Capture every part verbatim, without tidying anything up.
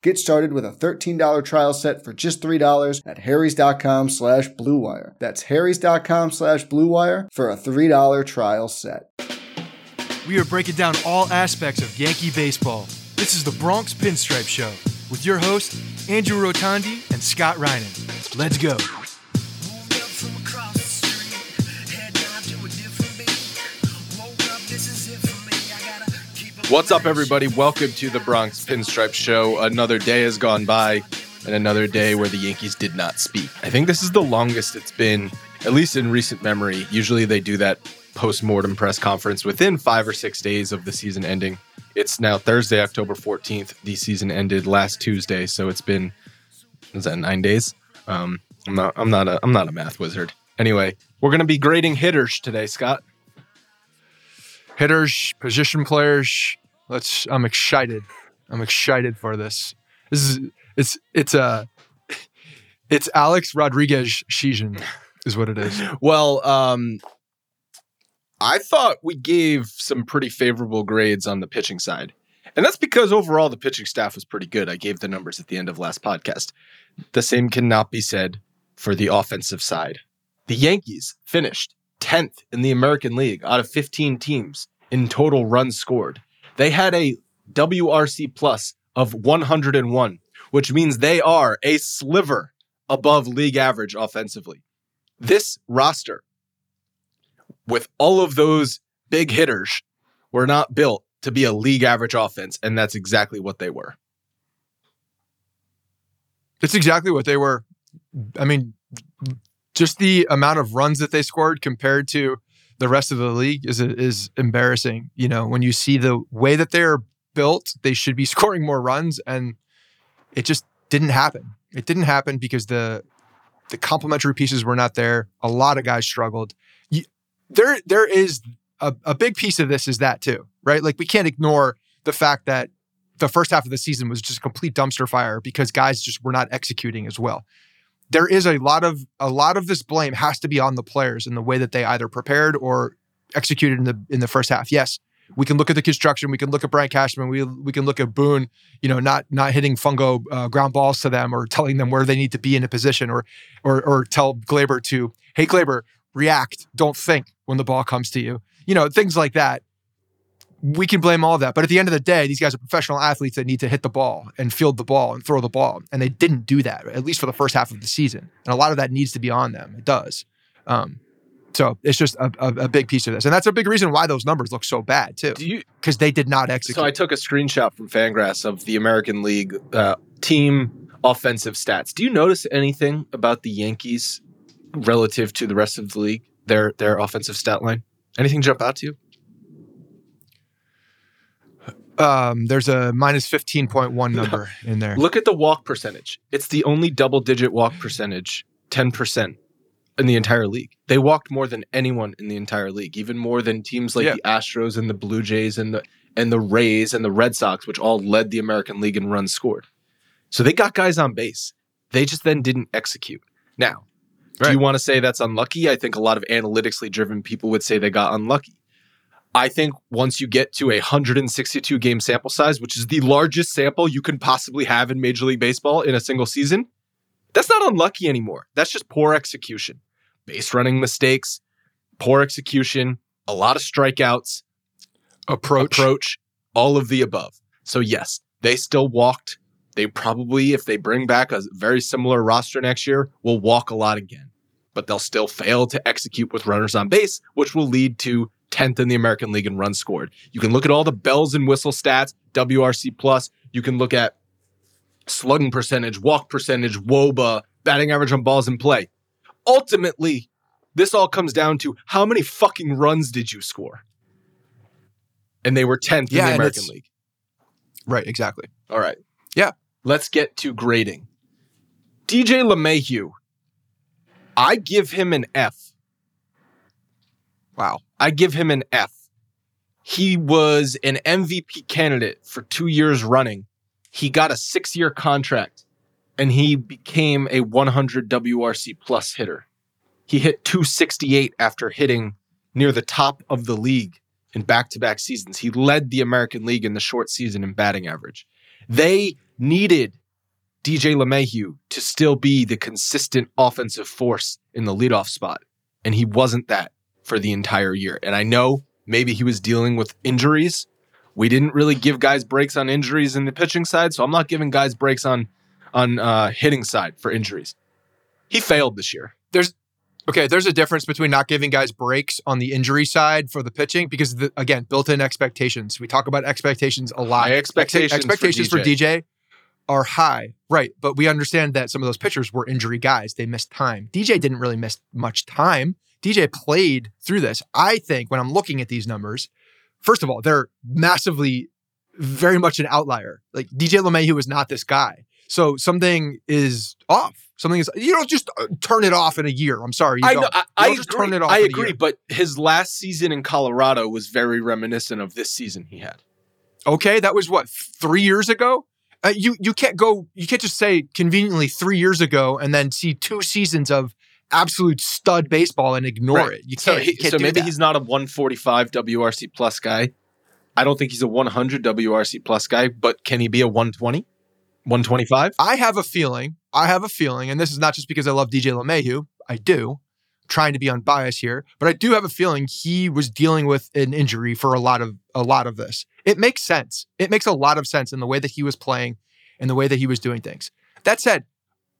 Get started with a thirteen dollars trial set for just three dollars at harrys.com slash bluewire. That's harrys.com slash bluewire for a three dollars trial set. We are breaking down all aspects of Yankee baseball. This is the Bronx Pinstripe Show with your hosts, Andrew Rotondi and Scott Reinen. Let's go. What's up, everybody? Welcome to the Bronx Pinstripe Show. Another day has gone by, and another day where the Yankees did not speak. I think this is the longest it's been, at least in recent memory. Usually they do that post-mortem press conference within five or six days of the season ending. It's now Thursday, October fourteenth. The season ended last Tuesday, so it's been, is that nine days? Um, I'm not, I'm not a, I'm not a math wizard. Anyway, we're going to be grading hitters today, Scott. Hitters, position players. Let's. I'm excited. I'm excited for this. This is it's it's a uh, it's Alex Rodriguez season, is what it is. Well, um, I thought we gave some pretty favorable grades on the pitching side, and that's because overall the pitching staff was pretty good. I gave the numbers at the end of last podcast. The same cannot be said for the offensive side. The Yankees finished tenth in the American League out of fifteen teams in total runs scored. They had a W R C plus of one hundred one, which means they are a sliver above league average offensively. This roster, with all of those big hitters, were not built to be a league average offense, and that's exactly what they were. It's exactly what they were. I mean, just the amount of runs that they scored compared to the rest of the league is is embarrassing. You know, when you see the way that they're built, they should be scoring more runs, and it just didn't happen. It didn't happen because the the complementary pieces were not there. A lot of guys struggled. You, there, there is a, a big piece of this is that too, right? Like, we can't ignore the fact that the first half of the season was just a complete dumpster fire because guys just were not executing as well. There is a lot of a lot of this blame has to be on the players in the way that they either prepared or executed in the in the first half. Yes, we can look at the construction, we can look at Brian Cashman, we we can look at Boone, you know, not not hitting fungo uh, ground balls to them or telling them where they need to be in a position, or or or tell Gleyber to, hey Gleyber, react, don't think when the ball comes to you, you know, things like that. we can blame all of that. But at the end of the day, these guys are professional athletes that need to hit the ball and field the ball and throw the ball. And they didn't do that, at least for the first half of the season. And a lot of that needs to be on them. It does. Um, so it's just a, a, a big piece of this. And that's a big reason why those numbers look so bad, too, because they did not execute. So I took a screenshot from Fangraphs of the American League uh, team offensive stats. Do you notice anything about the Yankees relative to the rest of the league, their their offensive stat line? Anything jump out to you? Um, there's a minus fifteen point one number in there. Look at the walk percentage. It's the only double-digit walk percentage, ten percent, in the entire league. They walked more than anyone in the entire league, even more than teams like yeah. the Astros and the Blue Jays and the and the Rays and the Red Sox, which all led the American League in runs scored. So they got guys on base. They just then didn't execute. Now, right. do you want to say that's unlucky? I think a lot of analytically driven people would say they got unlucky. I think once you get to a one hundred sixty-two game sample size, which is the largest sample you can possibly have in Major League Baseball in a single season, that's not unlucky anymore. That's just poor execution. Base running mistakes, poor execution, a lot of strikeouts, approach, approach, all of the above. So yes, they still walked. They probably, if they bring back a very similar roster next year, will walk a lot again. But they'll still fail to execute with runners on base, which will lead to tenth in the American League in runs scored. You can look at all the bells and whistle stats, W R C plus. You can look at slugging percentage, walk percentage, W O B A, batting average on balls in play. Ultimately, this all comes down to how many fucking runs did you score? And they were tenth yeah, in the American League. Right, exactly. All right. Yeah. Let's get to grading. D J LeMahieu, I give him an F. Wow. I give him an F. He was an M V P candidate for two years running. He got a six-year contract, and he became a one hundred W R C plus hitter. He hit two sixty-eight after hitting near the top of the league in back-to-back seasons. He led the American League in the short season in batting average. They needed D J LeMahieu to still be the consistent offensive force in the leadoff spot, and he wasn't that for the entire year. And I know maybe he was dealing with injuries. We didn't really give guys breaks on injuries in the pitching side, so I'm not giving guys breaks on on uh, hitting side for injuries. He failed this year. There's okay, there's a difference between not giving guys breaks on the injury side for the pitching because, the, again, built-in expectations. We talk about expectations a lot. High expectations, expectations for, D J. for D J are high, right? But we understand that some of those pitchers were injury guys. They missed time. D J didn't really miss much time. D J played through this. I think when I'm looking at these numbers, first of all, they're massively, very much an outlier. Like D J LeMahieu was not this guy. So something is off. Something is, you don't just turn it off in a year. I'm sorry. You I don't, know, I, you don't I just agree. turn it off I in agree, a year. But his last season in Colorado was very reminiscent of this season he had. Okay. That was what, three years ago? Uh, you, you can't go, you can't just say conveniently three years ago and then see two seasons of absolute stud baseball and ignore right. it. You can't. So, he, you can't so do maybe that. He's not a one forty-five W R C plus guy. I don't think he's a one hundred W R C plus guy, but can he be a one twenty, one twenty-five? I have a feeling. I have a feeling, and this is not just because I love D J LeMahieu. I do. I'm trying to be unbiased here, but I do have a feeling he was dealing with an injury for a lot of a lot of this. It makes sense. It makes a lot of sense in the way that he was playing and the way that he was doing things. That said,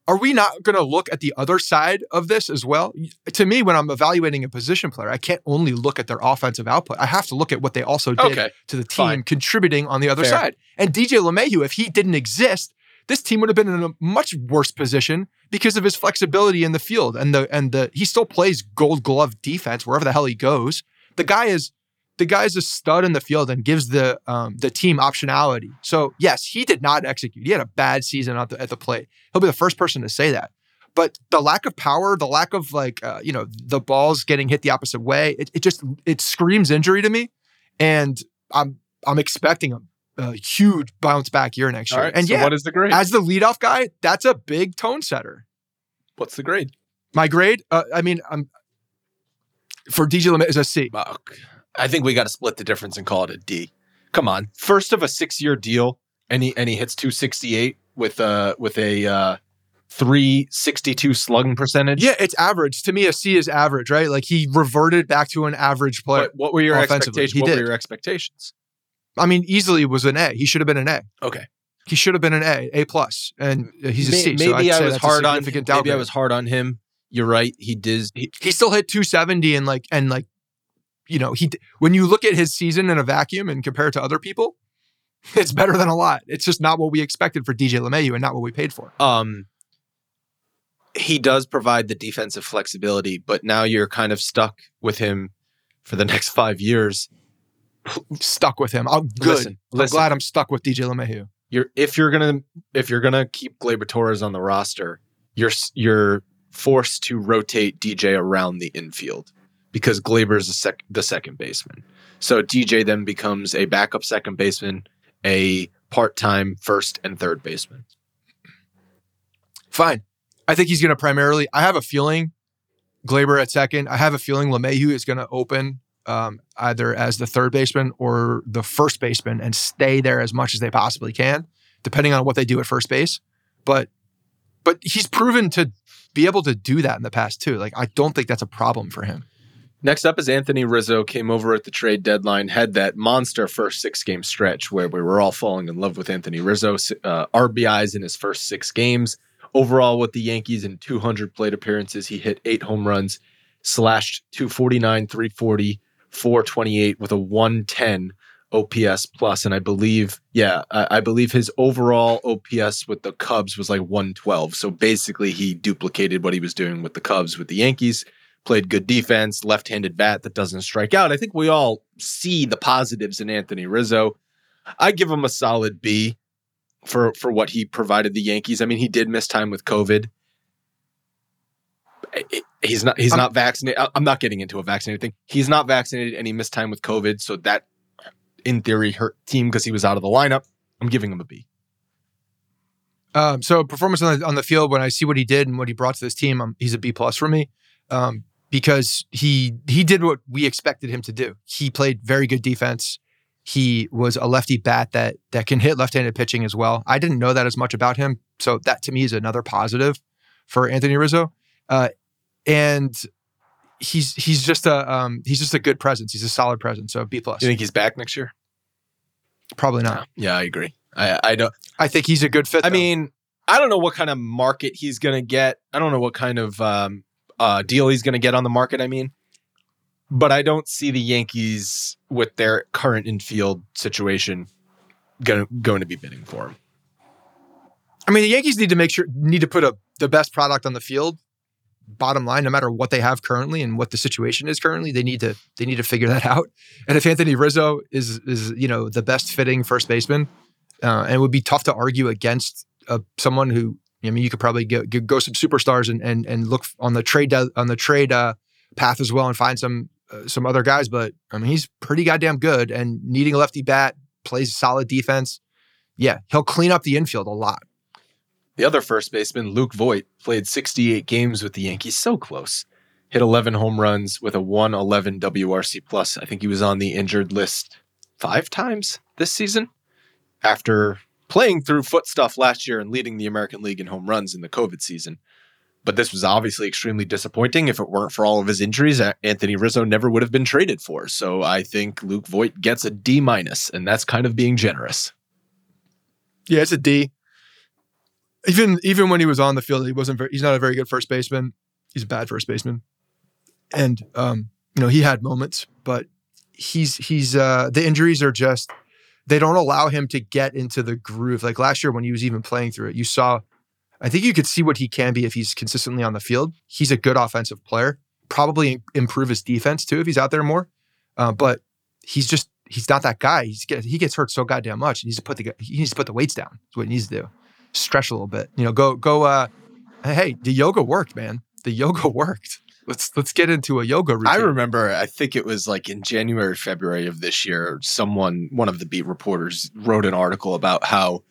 are we not going to look at the other side of this as well? To me, when I'm evaluating a position player, I can't only look at their offensive output. I have to look at what they also did okay. to the team, Fine. contributing on the other Fair. side. And D J LeMahieu, if he didn't exist, this team would have been in a much worse position because of his flexibility in the field. And the and the he still plays Gold Glove defense wherever the hell he goes. The guy is the guy is a stud in the field and gives the um, the team optionality. So yes, he did not execute. He had a bad season at the, at the plate. He'll be the first person to say that. But the lack of power, the lack of like uh, you know the balls getting hit the opposite way, it, it just it screams injury to me. And I'm I'm expecting him. A huge bounce back year next year. All right, and so yeah, what is the grade? As the leadoff guy, that's a big tone setter. What's the grade? My grade? Uh, I mean, I'm for D J LeMahieu is a C. Oh, I think we got to split the difference and call it a D. Come on, first of a six-year deal, and he and he hits two sixty-eight with a with a uh, three sixty-two slugging percentage. Yeah, it's average to me. A C is average, right? Like he reverted back to an average player. But what were your expectations? What did. were your expectations? I mean, easily was an A. He should have been an A. Okay. He should have been an A, A plus, and he's a C. Maybe, so I'd I was hard on. Maybe downgrade. I was hard on him. You're right. He did. He, he still hit two seventy and like and like, you know, he when you look at his season in a vacuum and compare it to other people, it's better than a lot. It's just not what we expected for D J LeMahieu and not what we paid for. Um, he does provide the defensive flexibility, but now you're kind of stuck with him for the next five years. Stuck with him. I'm good. Listen, I'm listen. glad I'm stuck with D J LeMahieu. You're if you're gonna if you're gonna keep Gleyber Torres on the roster, you're you're forced to rotate D J around the infield because Gleyber is a sec, the second baseman. So D J then becomes a backup second baseman, a part-time first and third baseman. Fine, I think he's gonna primarily. I have a feeling Gleyber at second. I have a feeling LeMahieu is gonna open. Um, either as the third baseman or the first baseman and stay there as much as they possibly can, depending on what they do at first base. But but he's proven to be able to do that in the past too. Like, I don't think that's a problem for him. Next up is Anthony Rizzo came over at the trade deadline, had that monster first six-game stretch where we were all falling in love with Anthony Rizzo. Uh, R B Is in his first six games. Overall with the Yankees in two hundred plate appearances, he hit eight home runs, slashed two forty-nine, three forty, four twenty-eight with a one ten O P S plus, and I believe, yeah, I, I believe his overall O P S with the Cubs was like one twelve. So basically, he duplicated what he was doing with the Cubs with the Yankees. Played good defense, left-handed bat that doesn't strike out. I think we all see the positives in Anthony Rizzo. I give him a solid B for for what he provided the Yankees. I mean, he did miss time with COVID. It, He's not he's I'm, not vaccinated. I'm not getting into a vaccinated thing. He's not vaccinated and he missed time with COVID. So that, in theory, hurt team because he was out of the lineup. I'm giving him a B. Um, so performance on the, on the field, when I see what he did and what he brought to this team, I'm, he's a B plus for me um, because he he did what we expected him to do. He played very good defense. He was a lefty bat that that can hit left-handed pitching as well. I didn't know that as much about him. So that to me is another positive for Anthony Rizzo. Uh, And he's he's just a um, he's just a good presence. He's a solid presence. So B plus. You think he's back next year? Probably not. No. Yeah, I agree. I I don't. I think he's a good fit. I though. mean, I don't know what kind of market he's gonna get. I don't know what kind of um, uh, deal he's gonna get on the market. I mean, but I don't see the Yankees with their current infield situation going going to be bidding for him. I mean, the Yankees need to make sure need to put a the best product on the field. Bottom line, no matter what they have currently and what the situation is currently, they need to they need to figure that out. And if Anthony Rizzo is is you know the best fitting first baseman, uh, and it would be tough to argue against uh, someone who I mean you could probably go, go some superstars and and and look on the trade on the trade uh, path as well and find some uh, some other guys. But I mean he's pretty goddamn good and needing a lefty bat, plays solid defense. Yeah, he'll clean up the infield a lot. The other first baseman, Luke Voit, played sixty-eight games with the Yankees. So close. Hit eleven home runs with a one eleven W R C plus. I think he was on the injured list five times this season after playing through foot stuff last year and leading the American League in home runs in the COVID season. But this was obviously extremely disappointing. If it weren't for all of his injuries, Anthony Rizzo never would have been traded for. So I think Luke Voit gets a D minus, and that's kind of being generous. Yeah, it's a D. Even even when he was on the field, he wasn't. Very, he's not a very good first baseman. He's a bad first baseman, and um, you know he had moments, but he's he's uh, the injuries are just they don't allow him to get into the groove. Like last year when he was even playing through it, you saw. I think you could see what he can be if he's consistently on the field. He's a good offensive player. Probably improve his defense too if he's out there more. Uh, but he's just he's not that guy. He's get, he gets hurt so goddamn much. He needs to put the he needs to put the weights down. That's what he needs to do. Stretch a little bit, you know. Go, go. Uh, hey, the yoga worked, man. The yoga worked. Let's let's get into a yoga routine. I remember, I think it was like in January, February of this year. Someone, one of the beat reporters, wrote an article about how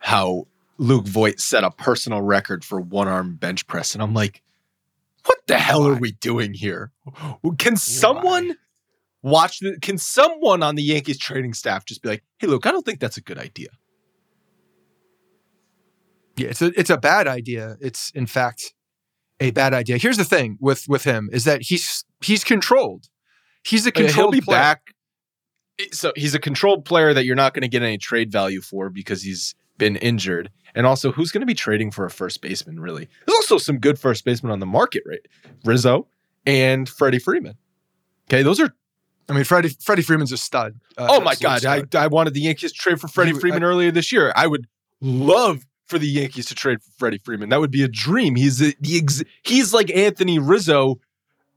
how Luke Voit set a personal record for one arm bench press, and I'm like, what the hell are we doing here? Can someone watch? The, can someone on the Yankees training staff just be like, hey, Luke, I don't think that's a good idea. Yeah, it's a, it's a bad idea. It's, in fact, a bad idea. Here's the thing with, with him is that he's he's controlled. He's a controlled player. He'll be back so he's a controlled player that you're not going to get any trade value for because he's been injured. And also, who's going to be trading for a first baseman, really? There's also some good first basemen on the market, right? Rizzo and Freddie Freeman. Okay, those are... I mean, Freddie Freddie Freeman's a stud. Uh, oh, my God. I, I wanted the Yankees to trade for Freddie would, Freeman I, earlier this year. I would love for the Yankees to trade for Freddie Freeman. That would be a dream. He's a, the ex, he's like Anthony Rizzo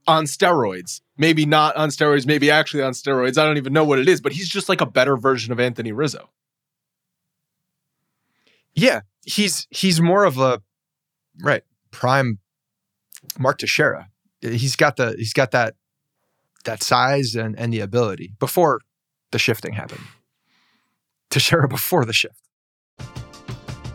on steroids. Maybe not on steroids, maybe actually on steroids. I don't even know what it is, but he's just like a better version of Anthony Rizzo. Yeah, he's he's more of a right prime Mark Teixeira. He's got the he's got that that size and, and the ability before the shifting happened. Teixeira before the shift.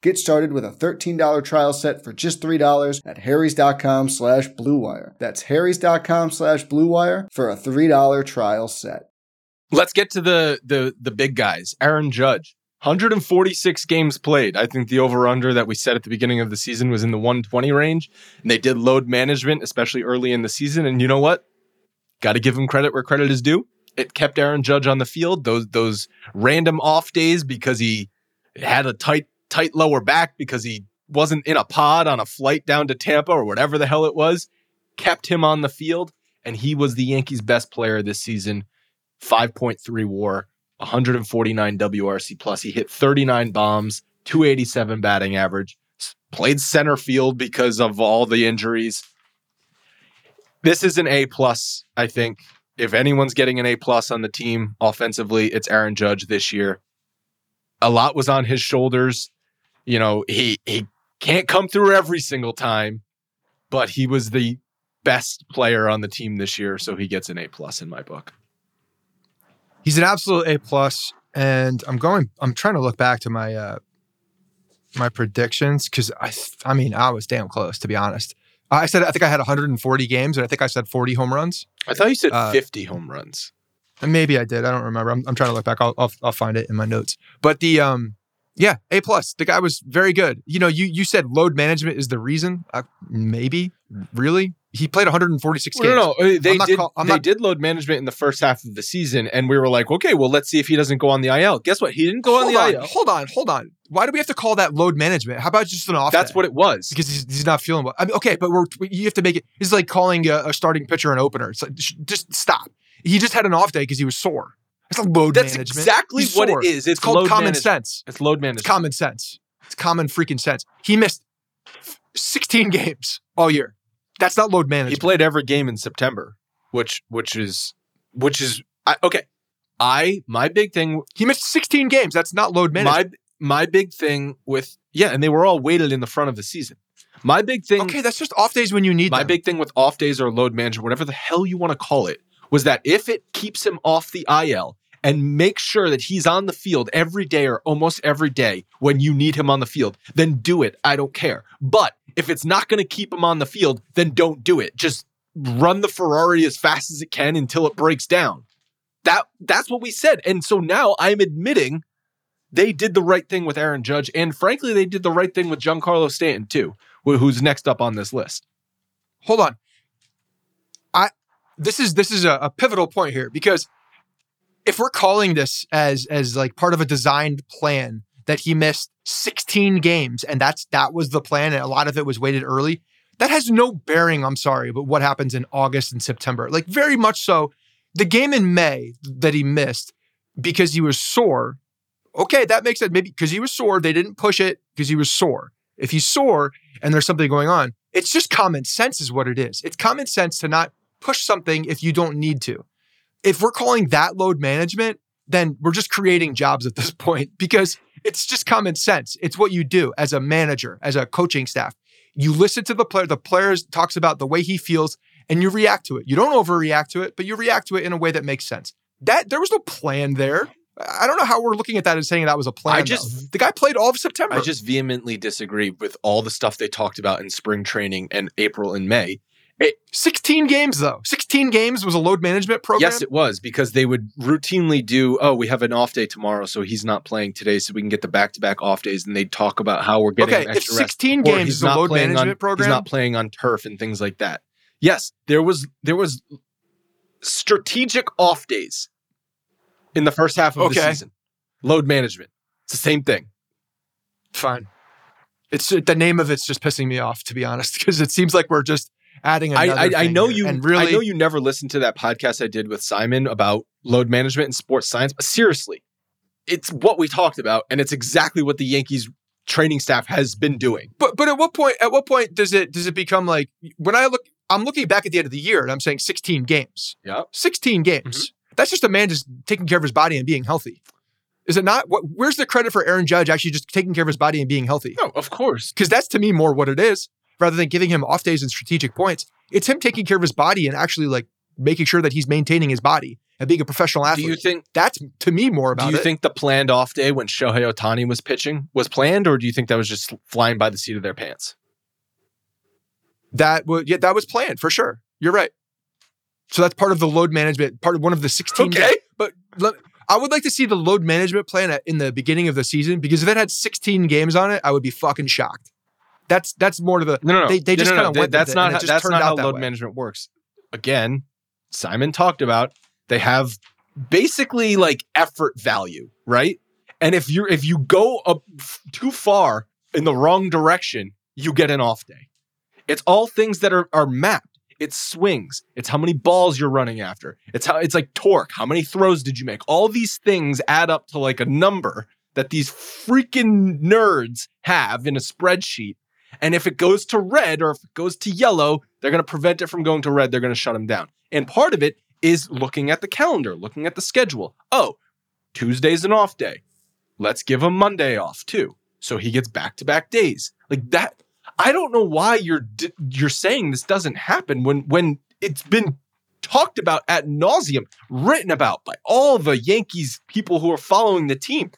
Get started with a thirteen dollars trial set for just three dollars at harrys.com slash bluewire. That's harrys.com slash bluewire for a three dollars trial set. Let's get to the the the big guys. Aaron Judge. one hundred forty-six games played. I think the over-under that we set at the beginning of the season was in the one twenty range, and they did load management, especially early in the season. And you know what? Got to give them credit where credit is due. It kept Aaron Judge on the field. Those those random off days because he had a tight tight lower back, because he wasn't in a pod on a flight down to Tampa or whatever the hell it was, kept him on the field, and he was the Yankees' best player this season. five point three WAR. one forty-nine W R C plus. He hit thirty-nine bombs, two eighty-seven batting average, played center field because of all the injuries. This is an A plus, I think. If anyone's getting an A plus on the team offensively, it's Aaron Judge this year. A lot was on his shoulders. You know, he he can't come through every single time, but he was the best player on the team this year, so he gets an A plus in my book. He's an absolute A plus, and I'm going. I'm trying to look back to my uh, my predictions because I, I mean, I was damn close, to be honest. I said I think I had one hundred forty games, and I think I said forty home runs. I thought you said uh, fifty home runs. And maybe I did. I don't remember. I'm, I'm trying to look back. I'll, I'll I'll find it in my notes. But the um, yeah, A plus. The guy was very good. You know, you you said load management is the reason. Uh, maybe really. He played one hundred forty-six games. No, no, no. They, did, call, they not... did load management in the first half of the season, and we were like, okay, well, let's see if he doesn't go on the I L. Guess what? He didn't go hold on the on, I L. Hold on, hold on. Why do we have to call that load management? How about just an off? That's day? What it was. Because he's, he's not feeling well. I mean, okay, but we're, we, you have to make it. It's like calling a, a starting pitcher an opener. It's like, just stop. He just had an off day because he was sore. It's like load That's management. That's exactly He's what sore. It is. It's, it's called common management. sense. It's load management. It's common sense. It's common freaking sense. He missed sixteen games all year. That's not load management. He played every game in September, which which is which is I, okay. I my big thing. He missed sixteen games. That's not load management. My my big thing with yeah, and they were all weighted in the front of the season. My big thing. Okay, that's just off days when you need. My them. big thing with off days or load management, whatever the hell you want to call it, was that if it keeps him off the I L and make sure that he's on the field every day or almost every day when you need him on the field, then do it. I don't care. But if it's not going to keep him on the field, then don't do it. Just run the Ferrari as fast as it can until it breaks down. That that's what we said. And so now I'm admitting they did the right thing with Aaron Judge. And frankly, they did the right thing with Giancarlo Stanton too, who's next up on this list. Hold on. I this is this is a, a pivotal point here, because if we're calling this as as like part of a designed plan that he missed sixteen games and that's that was the plan and a lot of it was weighted early, that has no bearing, I'm sorry, but what happens in August and September. Like very much so, the game in May that he missed because he was sore, okay, that makes sense. Maybe because he was sore, they didn't push it because he was sore. If he's sore and there's something going on, it's just common sense is what it is. It's common sense to not push something if you don't need to. If we're calling that load management, then we're just creating jobs at this point, because it's just common sense. It's what you do as a manager, as a coaching staff. You listen to the player. The player talks about the way he feels and you react to it. You don't overreact to it, but you react to it in a way that makes sense. That there was no plan there. I don't know how we're looking at that and saying that was a plan. I just, though. The guy played all of September. I just vehemently disagree with all the stuff they talked about in spring training and April and May. It, sixteen games, though. sixteen games was a load management program? Yes, it was, because they would routinely do, oh, we have an off day tomorrow, so he's not playing today, so we can get the back-to-back off days, and they'd talk about how we're getting okay, an extra rest. Okay, if sixteen games is a load management on, program? He's not playing on turf and things like that. Yes, there was there was strategic off days in the first half of okay. the season. Load management. It's the same thing. Fine. It's the name of it's just pissing me off, to be honest, because it seems like we're just adding another I, I, thing I know here. you really, I know you never listened to that podcast I did with Simon about load management and sports science, but seriously, it's what we talked about, and it's exactly what the Yankees training staff has been doing. But but at what point at what point does it does it become like, when I look I'm looking back at the end of the year and I'm saying sixteen games. Yeah. sixteen games. Mm-hmm. That's just a man just taking care of his body and being healthy. Is it not? What, where's the credit for Aaron Judge actually just taking care of his body and being healthy? No, of course. Because that's to me more what it is. Rather than giving him off days and strategic points, it's him taking care of his body and actually like making sure that he's maintaining his body and being a professional athlete. Do you think that's to me more about it? Do you it. think the planned off day when Shohei Ohtani was pitching was planned, or do you think that was just flying by the seat of their pants? That was yeah, that was planned for sure. You're right. So that's part of the load management, part of one of the sixteen. Okay, games. but let, I would like to see the load management plan at, in the beginning of the season, because if it had sixteen games on it, I would be fucking shocked. That's that's more to the no no they, they just no, no, kind of went that's not how, that's not how load way. management works. Again, Simon talked about they have basically like effort value, right? And if you if you go up too far in the wrong direction, you get an off day. It's all things that are are mapped. It's swings. It's how many balls you're running after. It's how it's like torque. How many throws did you make? All these things add up to like a number that these freaking nerds have in a spreadsheet. And if it goes to red or if it goes to yellow, they're going to prevent it from going to red. They're going to shut him down. And part of it is looking at the calendar, looking at the schedule. Oh, Tuesday's an off day. Let's give him Monday off too, so he gets back-to-back days. Like that, I don't know why you're you're saying this doesn't happen when when it's been talked about ad nauseum, written about by all the Yankees people who are following the team.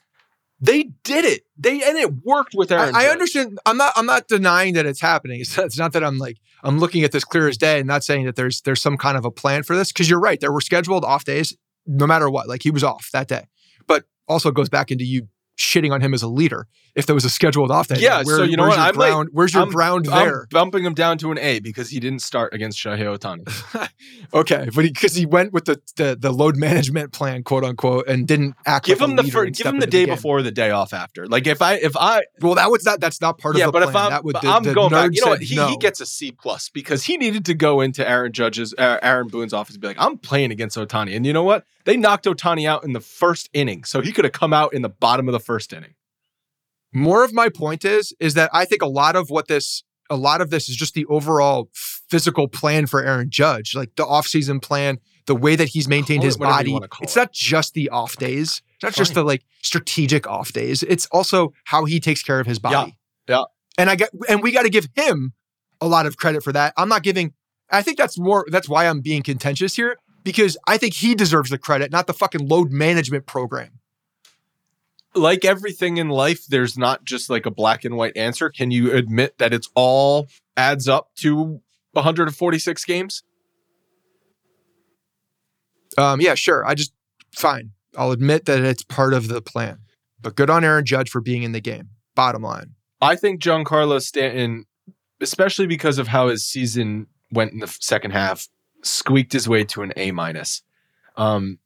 They did it. They and it worked with Aaron. I, I understand. I'm not. I'm not denying that it's happening. It's not, it's not that I'm like I'm looking at this clear as day and not saying that there's there's some kind of a plan for this. Because you're right, there were scheduled off days, no matter what. Like he was off that day, but also goes back into you shitting on him as a leader if there was a scheduled off day. Yeah, where, so you know what? I'm Brown, like, where's your I'm, Brown there? I'm bumping him down to an A because he didn't start against Shohei Ohtani. Okay, but because he, he went with the, the the load management plan, quote unquote, and didn't act. Give like him the first, give him the day the before, the day off after. Like if I if I well, that was not that's not part yeah, of the but plan. If I'm, that would, but the, I'm the going back. You know what? He, no. he gets a C plus because he needed to go into Aaron Judge's uh, Aaron Boone's office and be like, I'm playing against Ohtani, and you know what? They knocked Ohtani out in the first inning, so he could have come out in the bottom of the first inning. More of my point is, is that I think a lot of what this, a lot of this is just the overall physical plan for Aaron Judge, like the offseason plan, the way that he's maintained his body. It's not just the off days. It's not just the like strategic off days. It's also how he takes care of his body. Yeah. yeah. And I got, and we got to give him a lot of credit for that. I'm not giving, I think that's more, that's why I'm being contentious here, because I think he deserves the credit, not the fucking load management program. Like everything in life, there's not just like a black and white answer. Can you admit that it's all adds up to one hundred forty-six games? Um, yeah, sure. I just, fine. I'll admit that it's part of the plan. But good on Aaron Judge for being in the game. Bottom line. I think Giancarlo Stanton, especially because of how his season went in the second half, squeaked his way to an A minus. Um,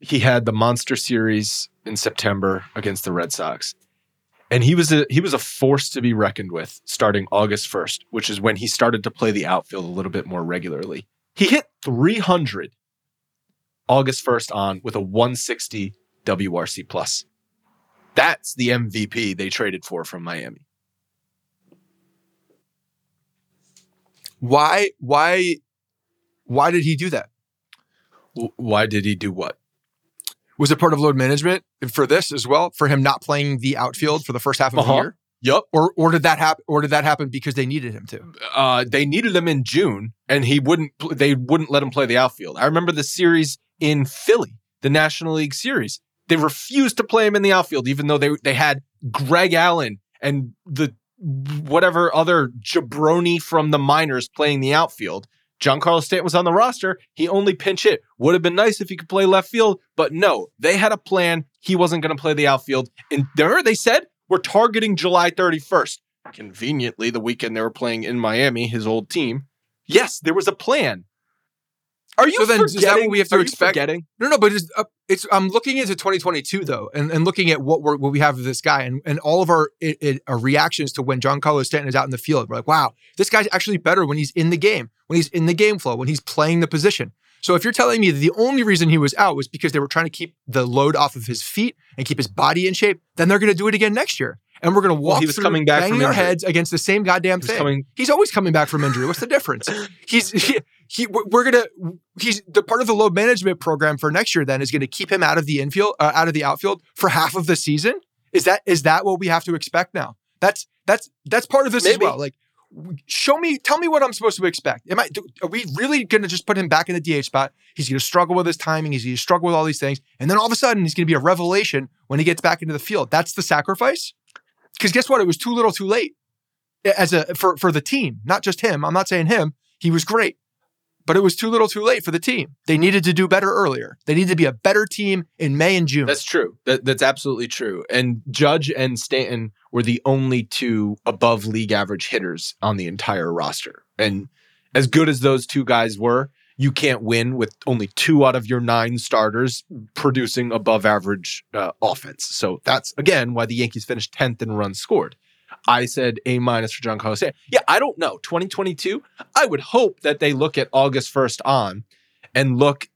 he had the Monster Series in September against the Red Sox. And he was a he was a force to be reckoned with starting August first, which is when he started to play the outfield a little bit more regularly. He hit three hundred August first on with a one sixty W R C plus. That's the M V P they traded for from Miami. Why why why did he do that? W- why did he do what? Was it part of load management for this as well, for him not playing the outfield for the first half of uh-huh. the year? Yep. Or or did that happen? Or did that happen because they needed him to? Uh, they needed him in June, and he wouldn't. They wouldn't let him play the outfield. I remember the series in Philly, the National League series. They refused to play him in the outfield, even though they they had Greg Allen and the whatever other jabroni from the minors playing the outfield. Giancarlo Stanton was on the roster. He only pinch hit. Would have been nice if he could play left field, but no, they had a plan. He wasn't going to play the outfield. And there they said, we're targeting July thirty-first. Conveniently, the weekend they were playing in Miami, his old team. Yes, there was a plan. Are you so then, forgetting? Is that what we have to expect? No, no, but it's, uh, it's, I'm looking into twenty twenty-two, though, and, and looking at what, we're, what we have of this guy and, and all of our, it, it, our reactions to when Giancarlo Stanton is out in the field. We're like, wow, this guy's actually better when he's in the game, when he's in the game flow, when he's playing the position. So if you're telling me that the only reason he was out was because they were trying to keep the load off of his feet and keep his body in shape, then they're going to do it again next year. And we're going to walk well, he was through coming back banging from our heads against the same goddamn he thing. Coming... He's always coming back from injury. What's the difference? He's he, he we're going to he's the part of the load management program for next year then is going to keep him out of the infield uh, out of the outfield for half of the season. Is that is that what we have to expect now? That's that's that's part of this Maybe. as well. Like show me tell me what I'm supposed to expect. Am I do, are we really going to just put him back in the D H spot? He's going to struggle with his timing, he's going to struggle with all these things, and then all of a sudden he's going to be a revelation when he gets back into the field. That's the sacrifice? Because guess what? It was too little too late as a for, for the team, not just him. I'm not saying him. He was great. But it was too little too late for the team. They needed to do better earlier. They needed to be a better team in May and June. That's true. That, that's absolutely true. And Judge and Stanton were the only two above league average hitters on the entire roster. And as good as those two guys were, you can't win with only two out of your nine starters producing above average uh, offense. So that's, again, why the Yankees finished tenth in runs scored. I said A minus for Giancarlo Stanton. Yeah, I don't know. twenty twenty-two, I would hope that they look at August first on and look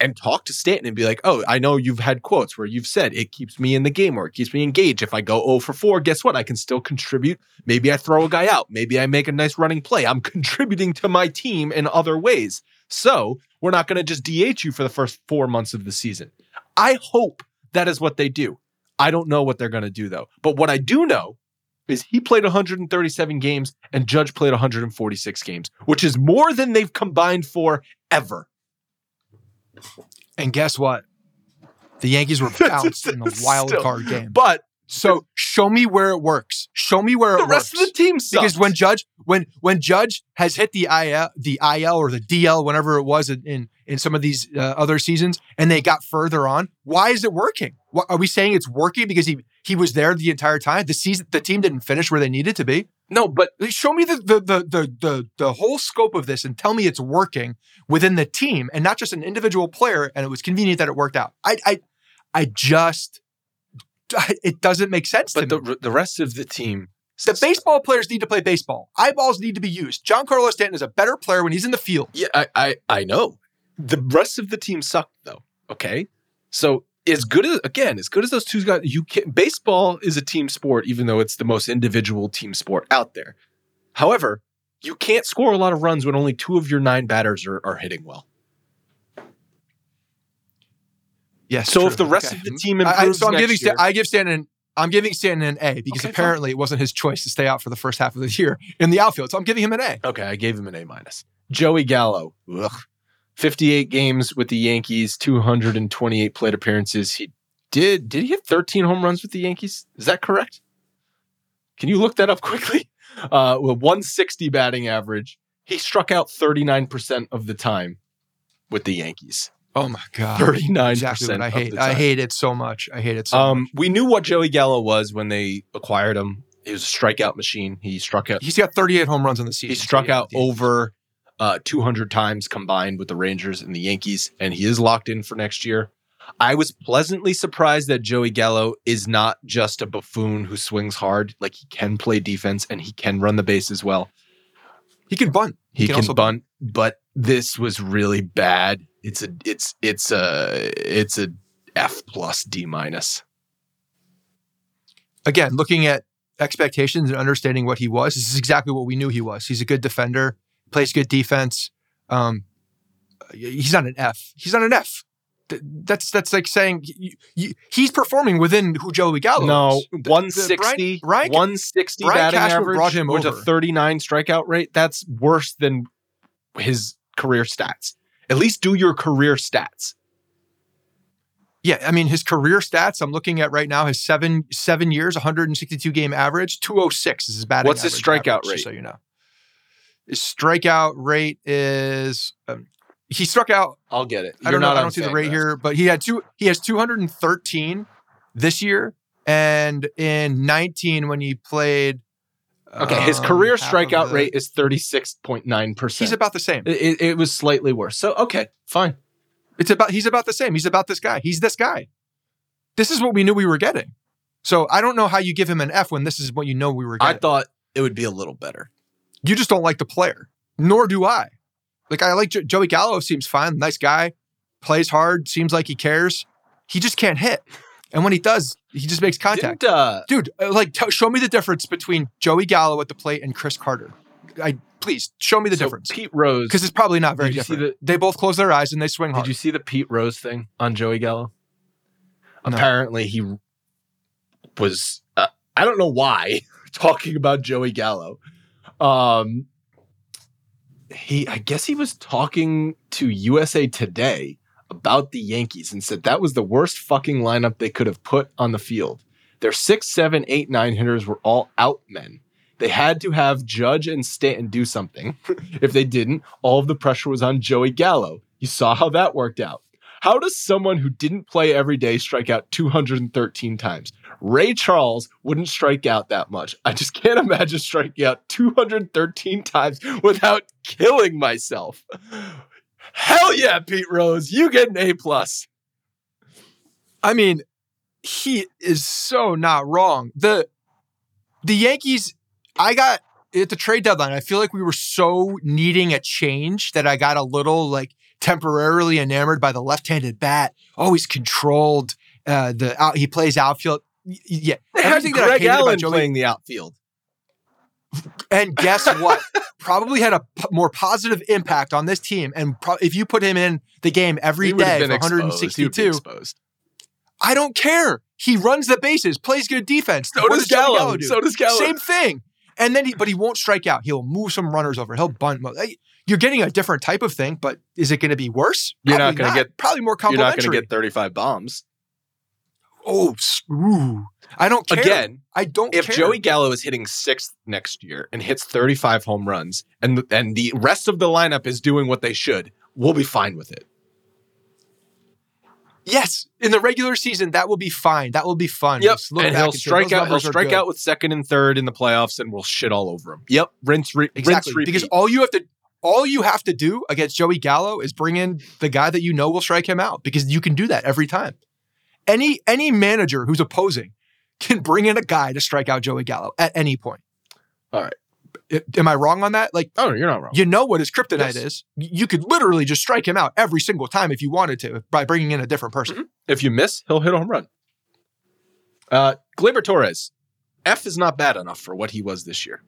and talk to Stanton and be like, oh, I know you've had quotes where you've said it keeps me in the game or it keeps me engaged. If I go oh for four, guess what? I can still contribute. Maybe I throw a guy out. Maybe I make a nice running play. I'm contributing to my team in other ways. So we're not going to just D H you for the first four months of the season. I hope that is what they do. I don't know what they're going to do, though. But what I do know is he played one hundred thirty-seven games and Judge played one hundred forty-six games, which is more than they've combined for ever. And guess what? The Yankees were bounced in the wild Still, card game. But so show me where it works. Show me where it works. The rest works. of the team sucks. Because when Judge, when when Judge has hit the I L, the I L or the D L, whenever it was in in some of these uh, other seasons, and they got further on, why is it working? What, are we saying it's working because he He was there the entire time. The season, the team didn't finish where they needed to be. No, but show me the the the the the, the whole scope of this and tell me it's working within the team and not just an individual player. And it was convenient that it worked out. I I I just it doesn't make sense but to the, me. But the rest of the team. The baseball players need to play baseball. Eyeballs need to be used. Giancarlo Stanton is a better player when he's in the field. Yeah, I I, I know. The rest of the team sucked though. Okay, so. As good as, again, as good as those two guys, you can, baseball is a team sport, even though it's the most individual team sport out there. However, you can't score a lot of runs when only two of your nine batters are, are hitting well. Yes. So true. If the rest okay. of the team improves I, I, so I'm next giving, year, I give Stanton, I'm giving Stanton an A because okay, apparently fine. It wasn't his choice to stay out for the first half of the year in the outfield. So I'm giving him an A. Okay, I gave him an A minus. Joey Gallo. Ugh. fifty-eight games with the Yankees, two hundred twenty-eight plate appearances. He did. Did he have thirteen home runs with the Yankees? Is that correct? Can you look that up quickly? Uh, with one sixty batting average, he struck out thirty-nine percent of the time with the Yankees. Oh my God. thirty-nine percent exactly what I hate. Of the time. I hate it so much. I hate it so um, much. We knew what Joey Gallo was when they acquired him. He was a strikeout machine. He struck out. He's got thirty-eight home runs on the season. He struck out over... Uh, two hundred times combined with the Rangers and the Yankees, and he is locked in for next year. I was pleasantly surprised that Joey Gallo is not just a buffoon who swings hard. Like, he can play defense and he can run the base as well. He can bunt. He, he can, can also bunt, but this was really bad. It's a it's it's a it's a F plus D minus. Again, looking at expectations and understanding what he was, this is exactly what we knew he was. He's a good defender. Plays good defense. Um, he's not an F. He's not an F. Th- that's that's like saying you, you, he's performing within who Joey Gallo no, is. No, one sixty. Brian, Brian, one sixty Brian batting Cashman average brought him with over. A thirty-nine strikeout rate. That's worse than his career stats. At least do your career stats. Yeah, I mean, his career stats, I'm looking at right now, his seven seven years, one hundred sixty-two game average, two oh six is his batting What's average. What's his strikeout average, rate? So you know. His strikeout rate is um, he struck out. I'll get it. You're I don't know. I don't see the rate that. Here, but he had two. He has two hundred thirteen this year, and in nineteen when he played. Okay, um, his career strikeout the, rate is thirty-six point nine percent. He's about the same. It, it was slightly worse. So okay, fine. It's about he's about the same. He's about this guy. He's this guy. This is what we knew we were getting. So I don't know how you give him an F when this is what you know we were getting. I thought it would be a little better. You just don't like the player, nor do I. Like, I like jo- Joey Gallo, seems fine, nice guy, plays hard, seems like he cares. He just can't hit. And when he does, he just makes contact. Uh, Dude, like, t- show me the difference between Joey Gallo at the plate and Chris Carter. I Please, show me the so difference. Pete Rose. Because it's probably not very different. The, they both close their eyes and they swing hard. Did you see the Pete Rose thing on Joey Gallo? No. Apparently he was, uh, I don't know why, talking about Joey Gallo. Um, he, I guess he was talking to U S A Today about the Yankees and said that was the worst fucking lineup they could have put on the field. Their six, seven, eight, nine hitters were all out men. They had to have Judge and Stanton do something. If they didn't, all of the pressure was on Joey Gallo. You saw how that worked out. How does someone who didn't play every day strike out two hundred thirteen times? Ray Charles wouldn't strike out that much. I just can't imagine striking out two hundred thirteen times without killing myself. Hell yeah, Pete Rose, you get an A plus. I mean, he is so not wrong. The the Yankees, I got at the trade deadline, I feel like we were so needing a change that I got a little like temporarily enamored by the left-handed bat. Always controlled. Uh, the out, he plays outfield. Yeah, everything that Greg I hated Allen about Joey, playing the outfield. And guess what? Probably had a p- more positive impact on this team. And pro- if you put him in the game every day, for one hundred sixty-two. Exposed. I don't care. He runs the bases, plays good defense. So does Gallo. Gallo do? So does Gallo. Same thing. And then, he, but he won't strike out. He'll move some runners over. He'll bunt. You're getting a different type of thing, but is it going to be worse? Probably you're not going to get probably more complimentary. You're not going to get thirty-five bombs. Oh, ooh. I don't care. Again, I don't. If care. Joey Gallo is hitting sixth next year and hits thirty-five home runs, and and the rest of the lineup is doing what they should, we'll be fine with it. Yes, in the regular season, that will be fine. That will be fun. Yep, look and back he'll and strike out. He'll strike good. out with second and third in the playoffs, and we'll shit all over him. Yep, rinse, re- exactly. rinse, repeat. Because all you have to, all you have to do against Joey Gallo is bring in the guy that you know will strike him out, because you can do that every time. Any any manager who's opposing can bring in a guy to strike out Joey Gallo at any point. All right. Am I wrong on that? Like, oh, you're not wrong. You know what his kryptonite yes. is. You could literally just strike him out every single time if you wanted to by bringing in a different person. Mm-hmm. If you miss, he'll hit a home run. Uh, Gleyber Torres, F is not bad enough for what he was this year.